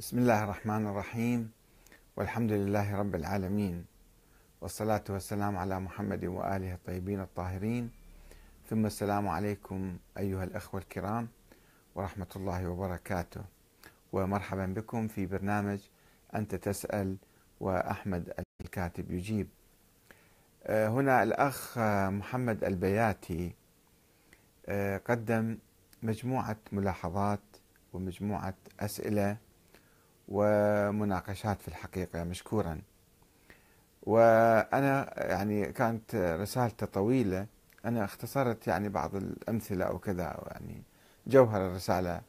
بسم الله الرحمن الرحيم، والحمد لله رب العالمين، والصلاة والسلام على محمد وآله الطيبين الطاهرين، ثم السلام عليكم أيها الأخوة الكرام ورحمة الله وبركاته، ومرحبا بكم في برنامج أنت تسأل وأحمد الكاتب يجيب. هنا الأخ محمد البياتي قدم مجموعة ملاحظات ومجموعة أسئلة ومناقشات في الحقيقة، مشكورا. وأنا كانت رسالته طويلة، أنا اختصرت بعض الأمثلة أو كذا، جوهر الرسالة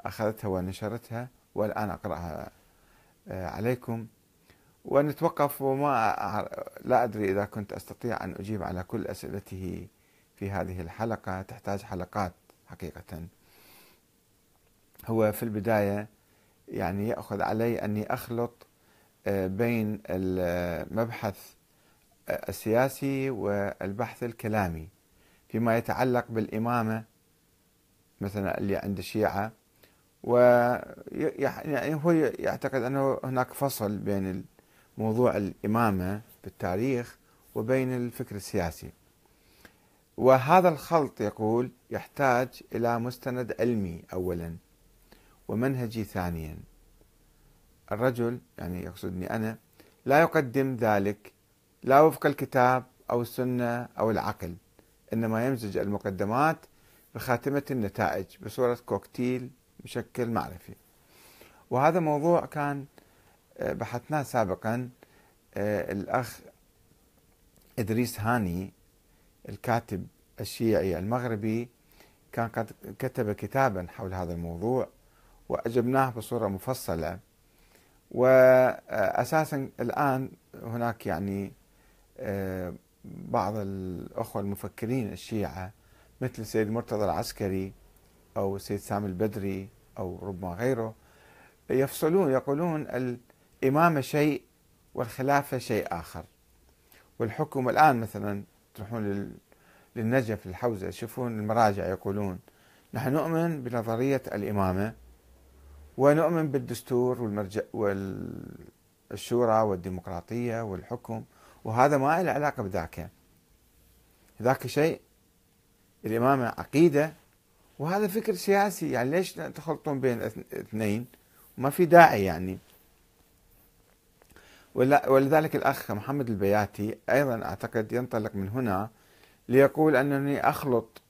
أخذتها ونشرتها، والآن أقرأها عليكم ونتوقف. لا أدري إذا كنت أستطيع أن أجيب على كل أسئلته في هذه الحلقة، تحتاج حلقات حقيقة. هو في البداية يأخذ علي أني أخلط بين المبحث السياسي والبحث الكلامي فيما يتعلق بالإمامة مثلا اللي عند الشيعة، هو يعتقد أنه هناك فصل بين موضوع الإمامة في التاريخ وبين الفكر السياسي، وهذا الخلط يقول يحتاج إلى مستند علمي أولا ومنهجي ثانيا. الرجل يقصدني أنا لا يقدم ذلك لا وفق الكتاب أو السنة أو العقل، إنما يمزج المقدمات بخاتمة النتائج بصورة كوكتيل بشكل معرفي. وهذا موضوع كان بحثناه سابقا. الأخ إدريس هاني الكاتب الشيعي المغربي كان قد كتب كتابا حول هذا الموضوع وأجبناه بصورة مفصلة، وأساسا الآن هناك بعض الأخوة المفكرين الشيعة مثل سيد مرتضى العسكري أو سيد سامي البدري أو ربما غيره يفصلون، يقولون الإمامة شيء والخلافة شيء آخر والحكم. الآن مثلا تروحون للنجف للحوزة يشوفون المراجع يقولون نحن نؤمن بنظرية الإمامة ونؤمن بالدستور والشورى والديمقراطية والحكم، وهذا ما له علاقة بذاك، ذاك شيء، الإمامة عقيدة وهذا فكر سياسي، ليش تخلطون بين اثنين؟ ما في داعي ولذلك الأخ محمد البياتي أيضا أعتقد ينطلق من هنا ليقول أنني أخلط.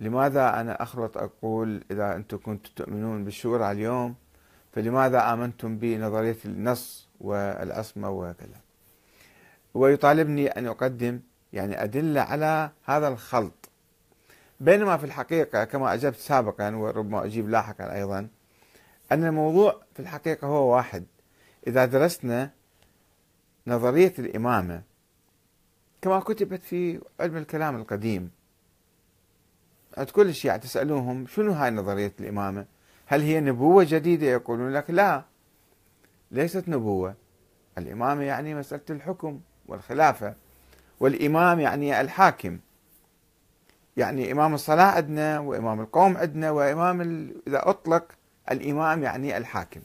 لماذا أنا أخلط؟ أقول إذا أنتم كنتم تؤمنون بالشورى اليوم فلماذا آمنتم بنظرية النص والعصمة وكذا، ويطالبني أن أقدم أدلة على هذا الخلط. بينما في الحقيقة كما أجبت سابقا وربما أجيب لاحقا أيضا أن الموضوع في الحقيقة هو واحد. إذا درسنا نظرية الإمامة كما كتبت في علم الكلام القديم، عند كل الشيعة تسألوهم شنو هاي نظرية الإمامة، هل هي نبوة جديدة؟ يقولون لك لا، ليست نبوة. الإمامة مسألة الحكم والخلافة، والإمام الحاكم، إمام الصلاة عندنا وإمام القوم عندنا، وإمام إذا أطلق الإمام الحاكم.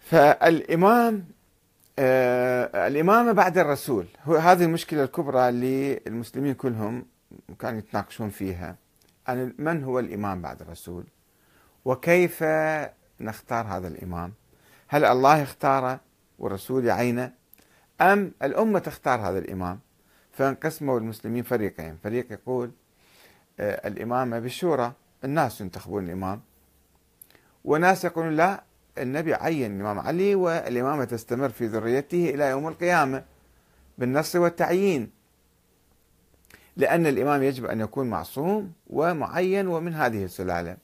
فالإمام الإمامة بعد الرسول، هذه المشكلة الكبرى اللي المسلمين كلهم كانوا يتناقشون فيها، عن من هو الإمام بعد الرسول وكيف نختار هذا الإمام، هل الله اختاره والرسول يعينه أم الأمة تختار هذا الإمام؟ فانقسموا المسلمين فريقين، فريق يقول الإمامة بالشورى، الناس ينتخبون الإمام، وناس يقولون لا، النبي عين الإمام علي والإمامة تستمر في ذريته إلى يوم القيامة بالنص والتعيين، لأن الإمام يجب أن يكون معصوم ومعين ومن هذه السلالة.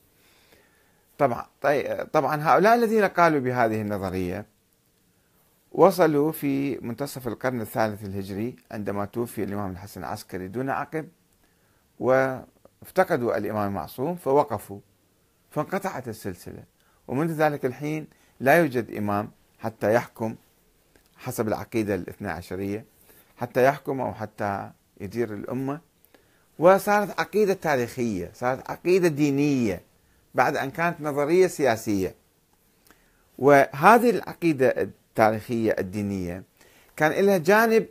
طبعا هؤلاء الذين قالوا بهذه النظرية وصلوا في منتصف القرن الثالث الهجري عندما توفي الإمام الحسن العسكري دون عقب، وافتقدوا الإمام المعصوم فوقفوا، فانقطعت السلسلة، ومنذ ذلك الحين لا يوجد إمام حتى يحكم حسب العقيدة الاثنى عشرية، حتى يحكم أو حتى يدير الأمة، وصارت عقيدة تاريخية، صارت عقيدة دينية بعد أن كانت نظرية سياسية. وهذه العقيدة التاريخية الدينية كان لها جانب،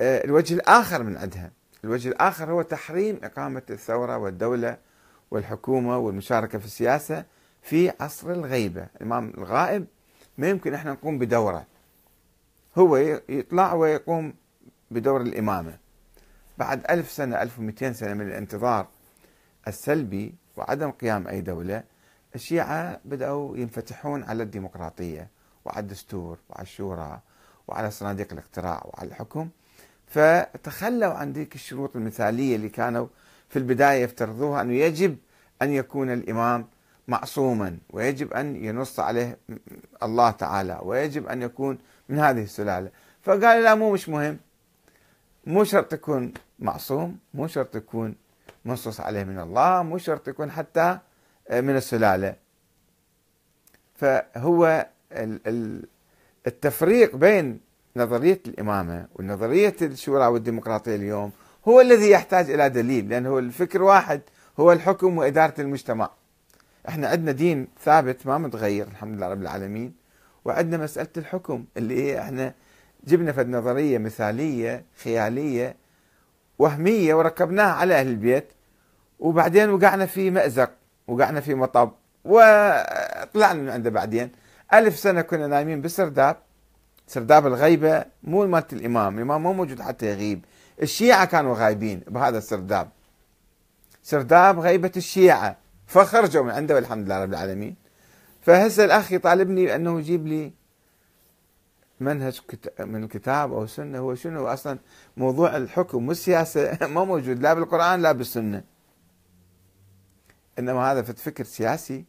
الوجه الآخر من عندها، الوجه الآخر هو تحريم إقامة الثورة والدولة والحكومة والمشاركة في السياسة في عصر الغيبة. الإمام الغائب ما يمكن إحنا نقوم بدوره، هو يطلع ويقوم بدور الإمامة بعد 1000 سنة 1200 سنة من الانتظار السلبي وعدم قيام أي دولة. الشيعة بدأوا ينفتحون على الديمقراطية وعلى الدستور وعلى الشورى وعلى صناديق الاقتراع وعلى الحكم، فتخلوا عن ذيك الشروط المثالية اللي كانوا في البداية يفترضوها، أنه يجب أن يكون الإمام معصوما، ويجب أن ينص عليه الله تعالى، ويجب أن يكون من هذه السلالة. فقال لا، مش مهم، مو شرط تكون معصوم، مو شرط تكون منصوص عليه من الله، مو شرط تكون حتى من السلالة. فهو التفريق بين نظرية الإمامة ونظرية الشورى والديمقراطية اليوم هو الذي يحتاج إلى دليل، لأنه الفكر واحد، هو الحكم وإدارة المجتمع. احنا عندنا دين ثابت ما متغير الحمد لله رب العالمين، وعندنا مسألة الحكم اللي احنا جبنا في نظرية مثالية خيالية وهمية وركبناها على أهل البيت، وبعدين وقعنا في مأزق، وقعنا في مطب، وطلعنا من عنده. بعدين 1000 سنة كنا نايمين بالسرداب، سرداب الغيبة، مو مالت الإمام، الإمام مو موجود حتى يغيب، الشيعة كانوا غايبين بهذا السرداب، سرداب غيبة الشيعة، فخرجوا من عنده والحمد لله رب العالمين. فهسه الأخ يطالبني أنه يجيب لي منهج من الكتاب أو السنة، هو شنو أصلا موضوع الحكم والسياسة؟ ما موجود لا بالقرآن لا بالسنة، إنما هذا في الفكر سياسي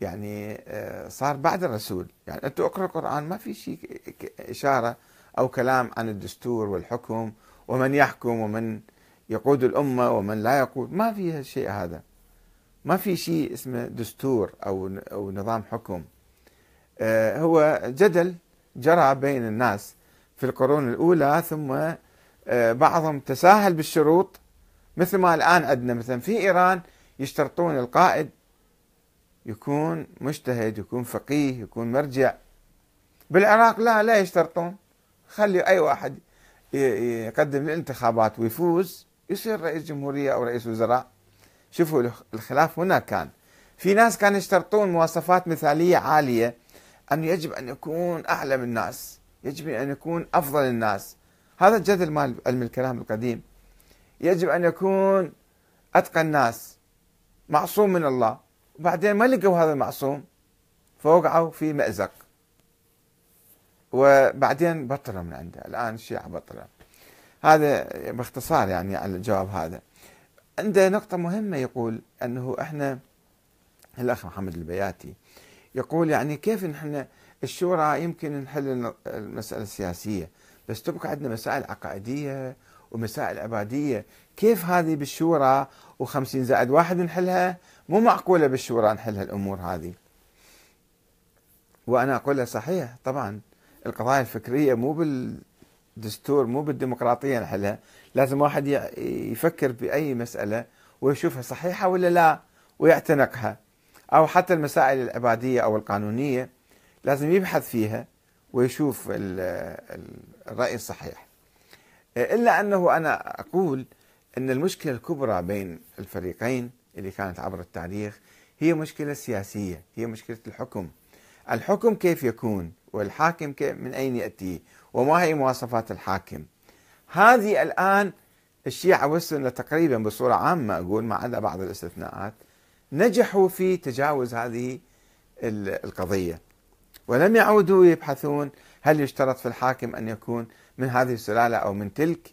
يعني صار بعد الرسول. يعني أنت اقرأ القرآن ما في شيء إشارة أو كلام عن الدستور والحكم ومن يحكم ومن يقود الأمة ومن لا يقود، ما في شيء هذا، ما في شيء اسمه دستور أو نظام حكم. هو جدل جرى بين الناس في القرون الأولى، ثم بعضهم تساهل بالشروط، مثل ما الآن عندنا مثلا في إيران يشترطون القائد يكون مجتهد، يكون فقيه، يكون مرجع. بالعراق لا يشترطون، خلي أي واحد يقدم للانتخابات ويفوز يصير رئيس جمهورية أو رئيس وزراء. شوفوا الخلاف هنا، كان في ناس كانوا يشترطون مواصفات مثالية عالية، أنه يجب أن يكون أعلم الناس، يجب أن يكون أفضل الناس، هذا الجدل مال علم الكلام القديم، يجب أن يكون أتقى الناس، معصوم من الله. وبعدين ما لقوا هذا المعصوم، فوقعوا في مأزق، وبعدين بطلوا من عنده. الآن الشيعة بطلوا. هذا باختصار يعني على الجواب هذا. عنده نقطة مهمة، يقول أنه إحنا الأخ محمد البياتي يقول يعني كيف نحن الشورى يمكن نحل المسألة السياسية، بس تبقى عندنا مسائل عقائدية ومسائل عبادية، كيف هذه بالشورى و50+1 نحلها؟ مو معقولة بالشورى نحلها الأمور هذه. وأنا أقولها صحيح طبعا، القضايا الفكرية مو بالدستور مو بالديمقراطية نحلها، لازم واحد يفكر بأي مسألة ويشوفها صحيحة ولا لا ويعتنقها، أو حتى المسائل العبادية أو القانونية لازم يبحث فيها ويشوف الرأي الصحيح. إلا أنه أنا أقول أن المشكلة الكبرى بين الفريقين اللي كانت عبر التاريخ هي مشكلة سياسية، هي مشكلة الحكم. الحكم كيف يكون، والحاكم من أين يأتي، وما هي مواصفات الحاكم. هذه الآن الشيعة والسنة تقريبا بصورة عامة أقول، ما عدا بعض الاستثناءات، نجحوا في تجاوز هذه القضية، ولم يعودوا يبحثون هل يشترط في الحاكم أن يكون من هذه السلالة أو من تلك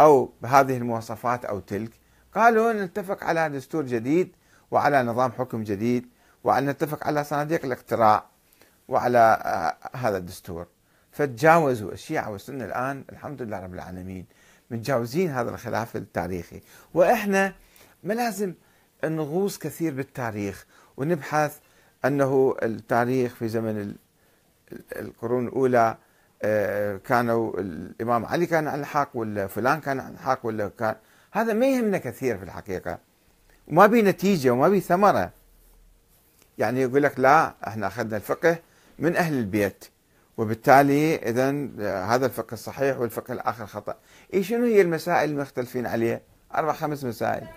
أو بهذه المواصفات أو تلك. قالوا نتفق على دستور جديد وعلى نظام حكم جديد، وعلى نتفق على صناديق الاقتراع وعلى هذا الدستور. فتجاوزوا الشيعة والسنة الآن الحمد لله رب العالمين، متجاوزين هذا الخلاف التاريخي. وإحنا ما لازم نغوص كثير بالتاريخ ونبحث أنه التاريخ في زمن القرون الأولى كانوا الإمام علي كان على الحق ولا فلان كان على الحق ولا كان، هذا ما يهمنا كثير في الحقيقة، وما بي نتيجة وما بي ثمرة. يعني يقول لك لا احنا اخذنا الفقه من اهل البيت، وبالتالي اذا هذا الفقه الصحيح والفقه الاخر خطا. اي شنو هي المسائل المختلفين عليها؟ 4-5 مسائل،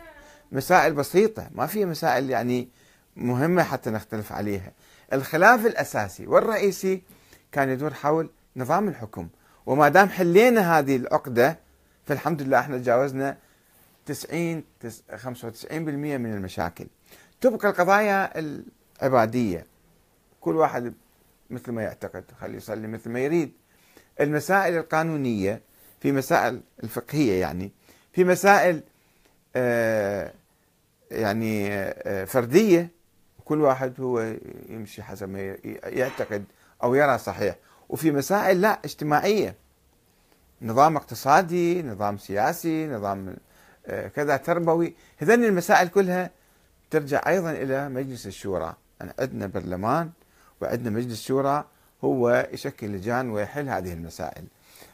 مسائل بسيطه، ما في مسائل يعني مهمه حتى نختلف عليها. الخلاف الاساسي والرئيسي كان يدور حول نظام الحكم، وما دام حلينا هذه العقده فالحمد لله احنا تجاوزنا 95% من المشاكل. تبقى القضايا العباديه، كل واحد مثل ما يعتقد خليه يصلي مثل ما يريد. المسائل القانونيه، في مسائل الفقهيه يعني، في مسائل فرديه، كل واحد هو يمشي حسب ما يعتقد او يرى صحيح. وفي مسائل لا اجتماعيه، نظام اقتصادي، نظام سياسي، نظام كذا تربوي. هذين المسائل كلها ترجع ايضا الى مجلس الشورى. يعني عندنا برلمان وعندنا مجلس شورى هو يشكل لجان ويحل هذه المسائل.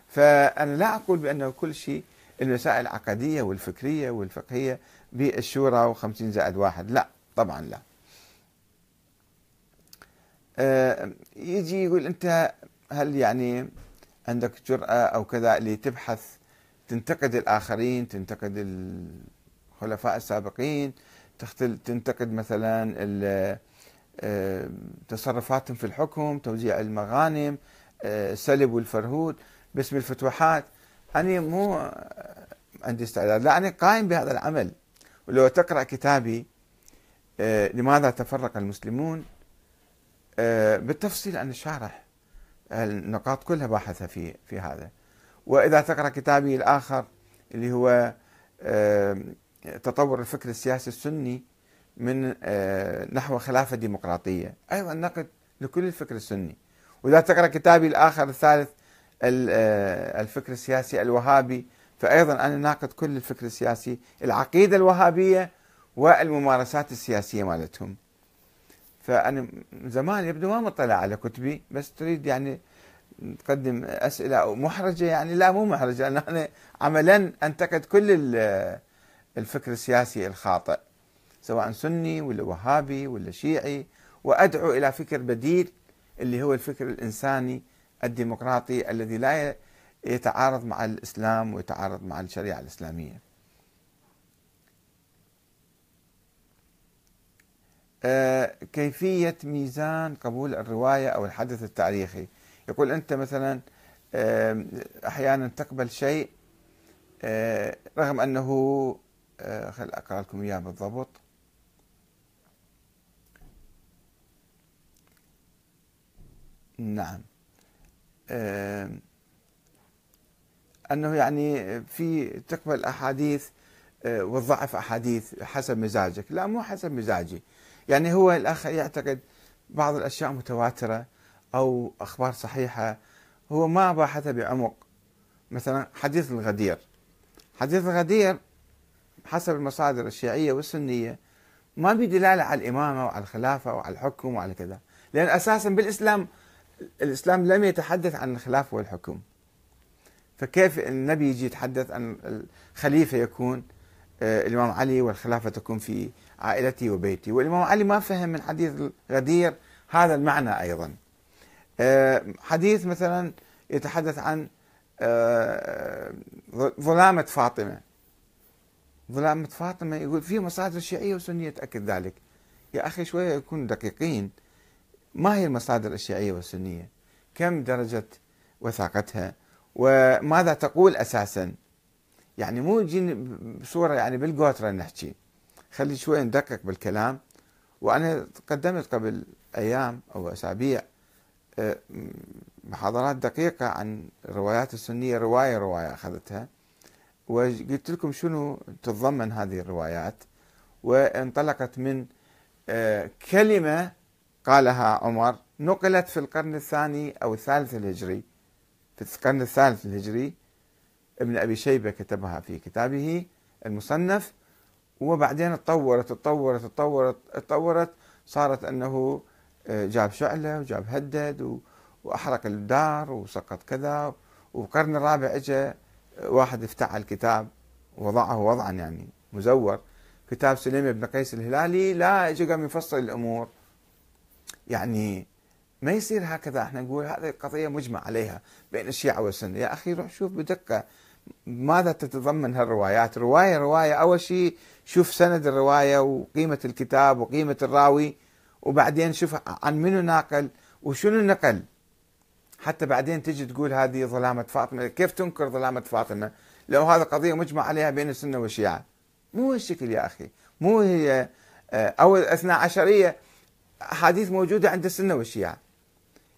فانا لا اقول بانه كل شيء المسائل العقديه والفكريه والفقهيه بالشورى و50+1، لا طبعا لا. يجي يقول انت هل يعني عندك جرأة او كذا اللي تبحث تنتقد الاخرين، تنتقد الخلفاء السابقين، تنتقد مثلا تصرفاتهم في الحكم، توزيع المغانم، السلب والفرهود باسم الفتوحات؟ انا مو عندي استعداد، لا انا قائم بهذا العمل. ولو تقرأ كتابي لماذا تفرق المسلمون بالتفصيل، أنا شارح النقاط كلها، باحثة في هذا. وإذا تقرأ كتابي الآخر اللي هو تطور الفكر السياسي السني من نحو خلافة ديمقراطية، أيضا نقد لكل الفكر السني. وإذا تقرأ كتابي الآخر الثالث الفكر السياسي الوهابي، فأيضا أنا ناقد كل الفكر السياسي، العقيدة الوهابية والممارسات السياسية مالتهم. فأنا زمان يبدو ما مطلع على كتبي، بس تريد يعني تقدم أسئلة أو محرجة، يعني لا مو محرجة، أنا عملا أنتقد كل الفكر السياسي الخاطئ سواء سني ولا وهابي ولا شيعي، وأدعو إلى فكر بديل اللي هو الفكر الإنساني الديمقراطي الذي لا يتعارض مع الإسلام ويتعارض مع الشريعة الإسلامية. كيفية ميزان قبول الرواية أو الحدث التاريخي، يقول أنت مثلا أحيانا تقبل شيء رغم أنه خل أقرأ لكم إياه بالضبط. نعم، أنه يعني في تقبل أحاديث وتضعف أحاديث حسب مزاجك. لا مو حسب مزاجي، يعني هو الأخ يعتقد بعض الأشياء متواترة أو أخبار صحيحة، هو ما باحثها بعمق. مثلا حديث الغدير، حديث الغدير حسب المصادر الشيعية والسنية ما بي دلالة على الإمامة وعلى الخلافة وعلى الحكم وعلى كذا، لأن أساسا بالإسلام الإسلام لم يتحدث عن الخلافة والحكم، فكيف النبي يجي يتحدث عن الخليفة يكون الإمام علي والخلافة تكون في عائلتي وبيتي؟ والإمام علي ما فهم من حديث الغدير هذا المعنى. أيضا حديث مثلا يتحدث عن ظلامة فاطمة، ظلامة فاطمة يقول في مصادر شيعية وسنية تأكد ذلك. يا أخي شوية يكونوا دقيقين، ما هي المصادر الشيعية والسنية، كم درجة وثاقتها، وماذا تقول أساسا؟ يعني مو جين بصورة يعني بالقوترة نحكي، خلي شوي ندقق بالكلام. وأنا قدمت قبل أيام أو أسابيع محاضرات دقيقة عن الروايات السنية، رواية أخذتها وقلت لكم شنو تتضمن هذه الروايات، وانطلقت من كلمة قالها عمر نقلت في القرن الثاني أو الثالث الهجري، في القرن الثالث الهجري ابن أبي شيبة كتبها في كتابه المصنف، وبعدين تطورت صارت أنه جاب شعلة وجاب هدد وأحرق الدار وسقط كذا. وقرن الرابع اجى واحد افتح الكتاب ووضعه وضعا يعني مزور، كتاب سليم بن قيس الهلالي، لا اجى قام يفصل الأمور يعني ما يصير هكذا احنا نقول هذه القضية مجمع عليها بين الشيعة والسنة. يا أخي روح شوف بدقة ماذا تتضمن هالروايات. رواية رواية، أول شيء شوف سند الرواية وقيمة الكتاب وقيمة الراوي، وبعدين شوف عن منو ناقل وشنو نقل، حتى بعدين تجي تقول هذه ظلامة فاطمة. كيف تنكر ظلامة فاطمة لو هذا قضية مجمع عليها بين السنة والشيعة؟ مو هالشكل يا أخي، مو هي أول اثنا عشرية أحاديث موجودة عند السنة والشيعة.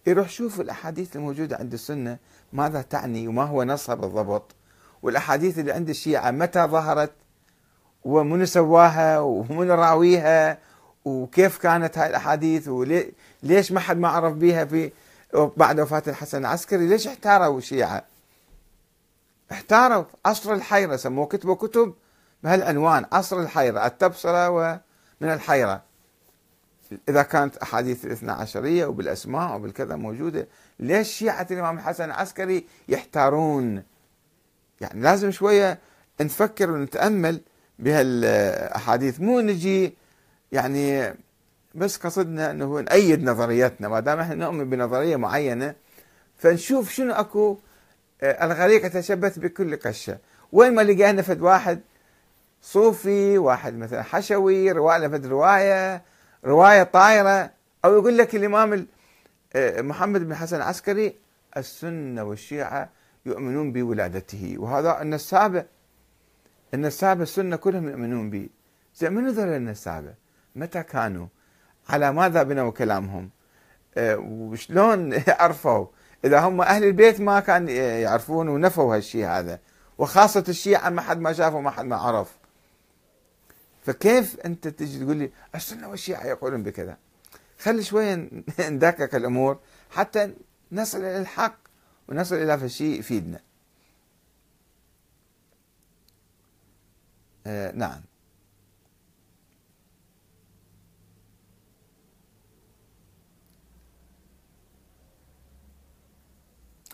يروح شوف الأحاديث الموجودة عند السنة ماذا تعني وما هو نصها بالضبط، والأحاديث اللي عند الشيعة متى ظهرت ومن سواها ومن راويها وكيف كانت هاي الأحاديث، وليش ما حد ما عرف بيها في بعد وفاة الحسن العسكري. ليش احتاروا الشيعة؟ احتاروا عصر الحيرة، سموه كتبوا كتب بهالعنوان عصر الحيرة، التبصرة ومن الحيرة. إذا كانت أحاديث الاثنى عشرية وبالأسماء وبالكذا موجودة، ليش شيعة الإمام الحسن العسكري يحتارون؟ يعني لازم شوية نفكر ونتأمل بهالأحاديث، مو نجي يعني بس قصدنا أنه نأيد نظريتنا. ما دام احنا نؤمن بنظرية معينة فنشوف شنو أكو. الغريق تشبث بكل قشة، وين ما لقينا فد واحد صوفي، واحد مثلا حشوي، رواية فد رواية طائرة، أو يقول لك الإمام محمد بن حسن عسكري السنة والشيعة يؤمنون بولادته، وهذا النسابة، النسابة السنة كلهم يؤمنون به. زي من ذول النسابة؟ متى كانوا؟ على ماذا بنوا كلامهم؟ وشلون عرفوا؟ إذا هم أهل البيت ما كان يعرفون ونفوا هالشيء هذا، وخاصة الشيعة ما حد ما شافه ما حد ما عرف. فكيف أنت تجي تقول لي السنة والشيعة يقولون بكذا؟ خلي شوية ندقق الأمور حتى نصل إلى الحق ونصل إلى شيء يفيدنا. نعم.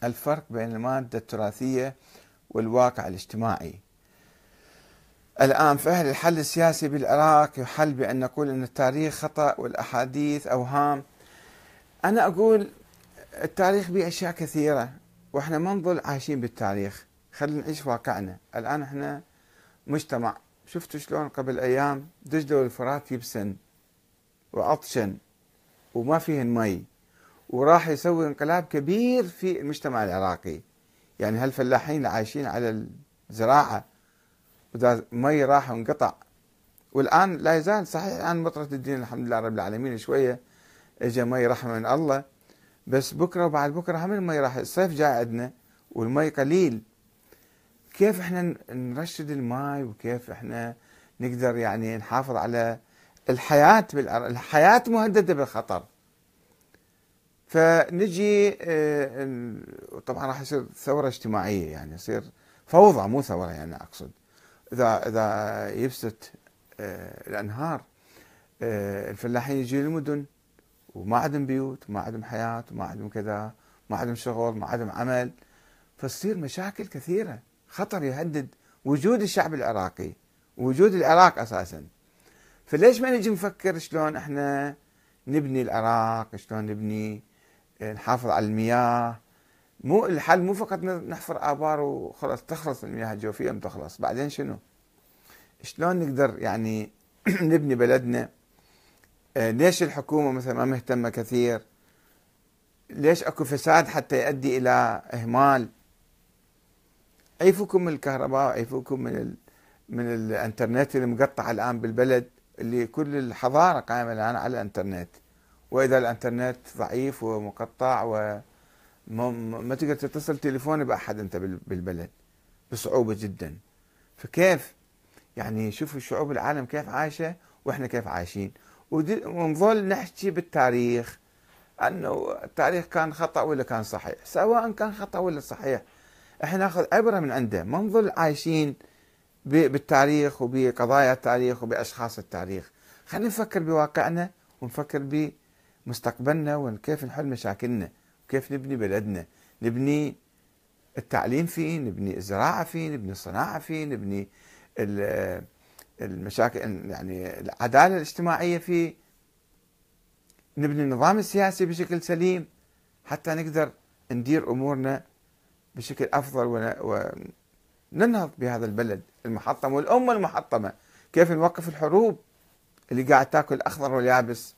الفرق بين المادة التراثية والواقع الاجتماعي. الآن فهل الحل السياسي بالعراق يحل بأن نقول أن التاريخ خطأ والأحاديث أوهام؟ أنا أقول التاريخ به أشياء كثيرة، وإحنا ما نظل عايشين بالتاريخ، خلينا نعيش واقعنا. الآن إحنا مجتمع، شفتوا شلون قبل أيام دجلة والفرات يبسن وعطشن وما فيهن مي، وراح يسوي انقلاب كبير في المجتمع العراقي. يعني هالفلاحين اللي عايشين على الزراعة وذا مي راح وانقطع، والآن لا يزال صحيح الآن مطرة الدين الحمد لله رب العالمين شوية إجا مي رحمة من الله، بس بكرة وبعد بكرة هم المي راح، الصيف جاي عندنا والمي قليل. كيف احنا نرشد الماي وكيف احنا نقدر يعني نحافظ على الحياة الحياة مهددة بالخطر. فنجي طبعا راح يصير ثورة اجتماعية، يعني يصير فوضى، مو ثورة يعني أقصد. إذا يبست الأنهار الفلاحين يجي للمدن وما عندهم بيوت وما عندهم حياة وما عندهم كذا، ما عندهم شغل ما عندهم عمل، فتصير مشاكل كثيرة، خطر يهدد وجود الشعب العراقي ووجود العراق أساسا. فليش ما نجي نفكر شلون احنا نبني العراق، شلون نبني نحافظ على المياه. مو الحل مو فقط نحفر آبار وخلص تخلص المياه الجوفية تخلص، بعدين شنو؟ شلون نقدر يعني نبني بلدنا؟ ليش الحكومة مثلا ما مهتمة كثير؟ ليش اكو فساد حتى يؤدي الى اهمال؟ عيفوكم من الكهرباء، عيفوكم من الانترنت اللي مقطع الان بالبلد، اللي كل الحضارة قائمة الآن على الانترنت. وإذا الانترنت ضعيف ومقطع وما تقدر تتصل تليفون بأحد أنت بالبلد بصعوبة جدا. فكيف يعني شوفوا شعوب العالم كيف عايشة وإحنا كيف عايشين، ونظل نحكي بالتاريخ أنه التاريخ كان خطأ ولا كان صحيح. سواء كان خطأ ولا صحيح إحنا نأخذ عبرة من عنده، ما نظل عايشين بالتاريخ وبقضايا التاريخ وبأشخاص التاريخ. خلينا نفكر بواقعنا ونفكر بمستقبلنا وكيف نحل مشاكلنا وكيف نبني بلدنا، نبني التعليم فيه، نبني الزراعة فيه، نبني الصناعة فيه، نبني المشاكل يعني العدالة الاجتماعية فيه، نبني النظام السياسي بشكل سليم حتى نقدر ندير أمورنا بشكل أفضل وننهض بهذا البلد المحطم والأمة المحطمة. كيف نوقف الحروب اللي قاعد تاكل أخضر واليابس؟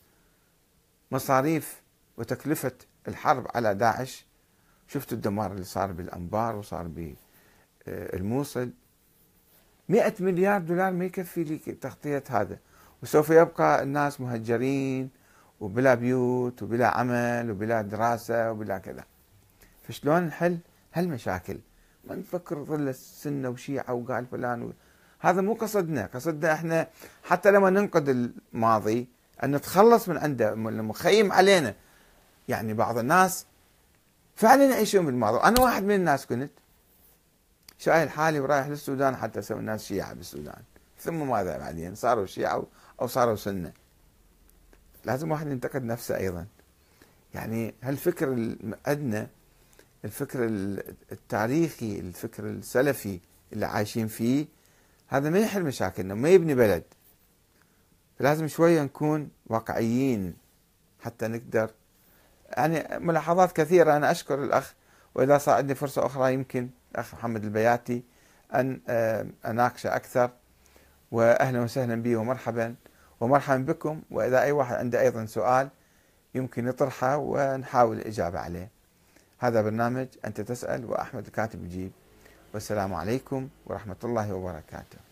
مصاريف وتكلفة الحرب على داعش، شفتوا الدمار اللي صار بالأنبار وصار بالموصل، 100 مليار دولار ما يكفي لتغطية هذا، وسوف يبقى الناس مهجرين وبلا بيوت وبلا عمل وبلا دراسة وبلا كذا. فشلون نحل هالمشاكل؟ ما نفكر ظل سنة وشيعة وقال فلان هذا مو قصدنا. قصدنا احنا حتى لما ننقد الماضي ان نتخلص من عنده المخيم علينا. يعني بعض الناس فعلا يعيشون بالماضي، انا واحد من الناس كنت شايل حالي ورايح للسودان حتى سوي الناس شيعة بالسودان، ثم ماذا بعدين؟ صاروا شيعة او صاروا سنة. لازم واحد ينتقد نفسه ايضا. يعني هالفكر الادنى، الفكر التاريخي، الفكر السلفي اللي عايشين فيه، هذا ما يحل مشاكلنا، ما يبني بلد. لازم شوية نكون واقعيين حتى نقدر. يعني ملاحظات كثيرة، أنا أشكر الأخ، وإذا صار عندي فرصة أخرى يمكن الأخ محمد البياتي أن أناقشه أكثر. وأهلا وسهلا به ومرحبا، ومرحبا بكم. وإذا أي واحد عنده أيضا سؤال يمكن يطرحه ونحاول الإجابة عليه. هذا برنامج أنت تسأل وأحمد الكاتب يجيب، والسلام عليكم ورحمة الله وبركاته.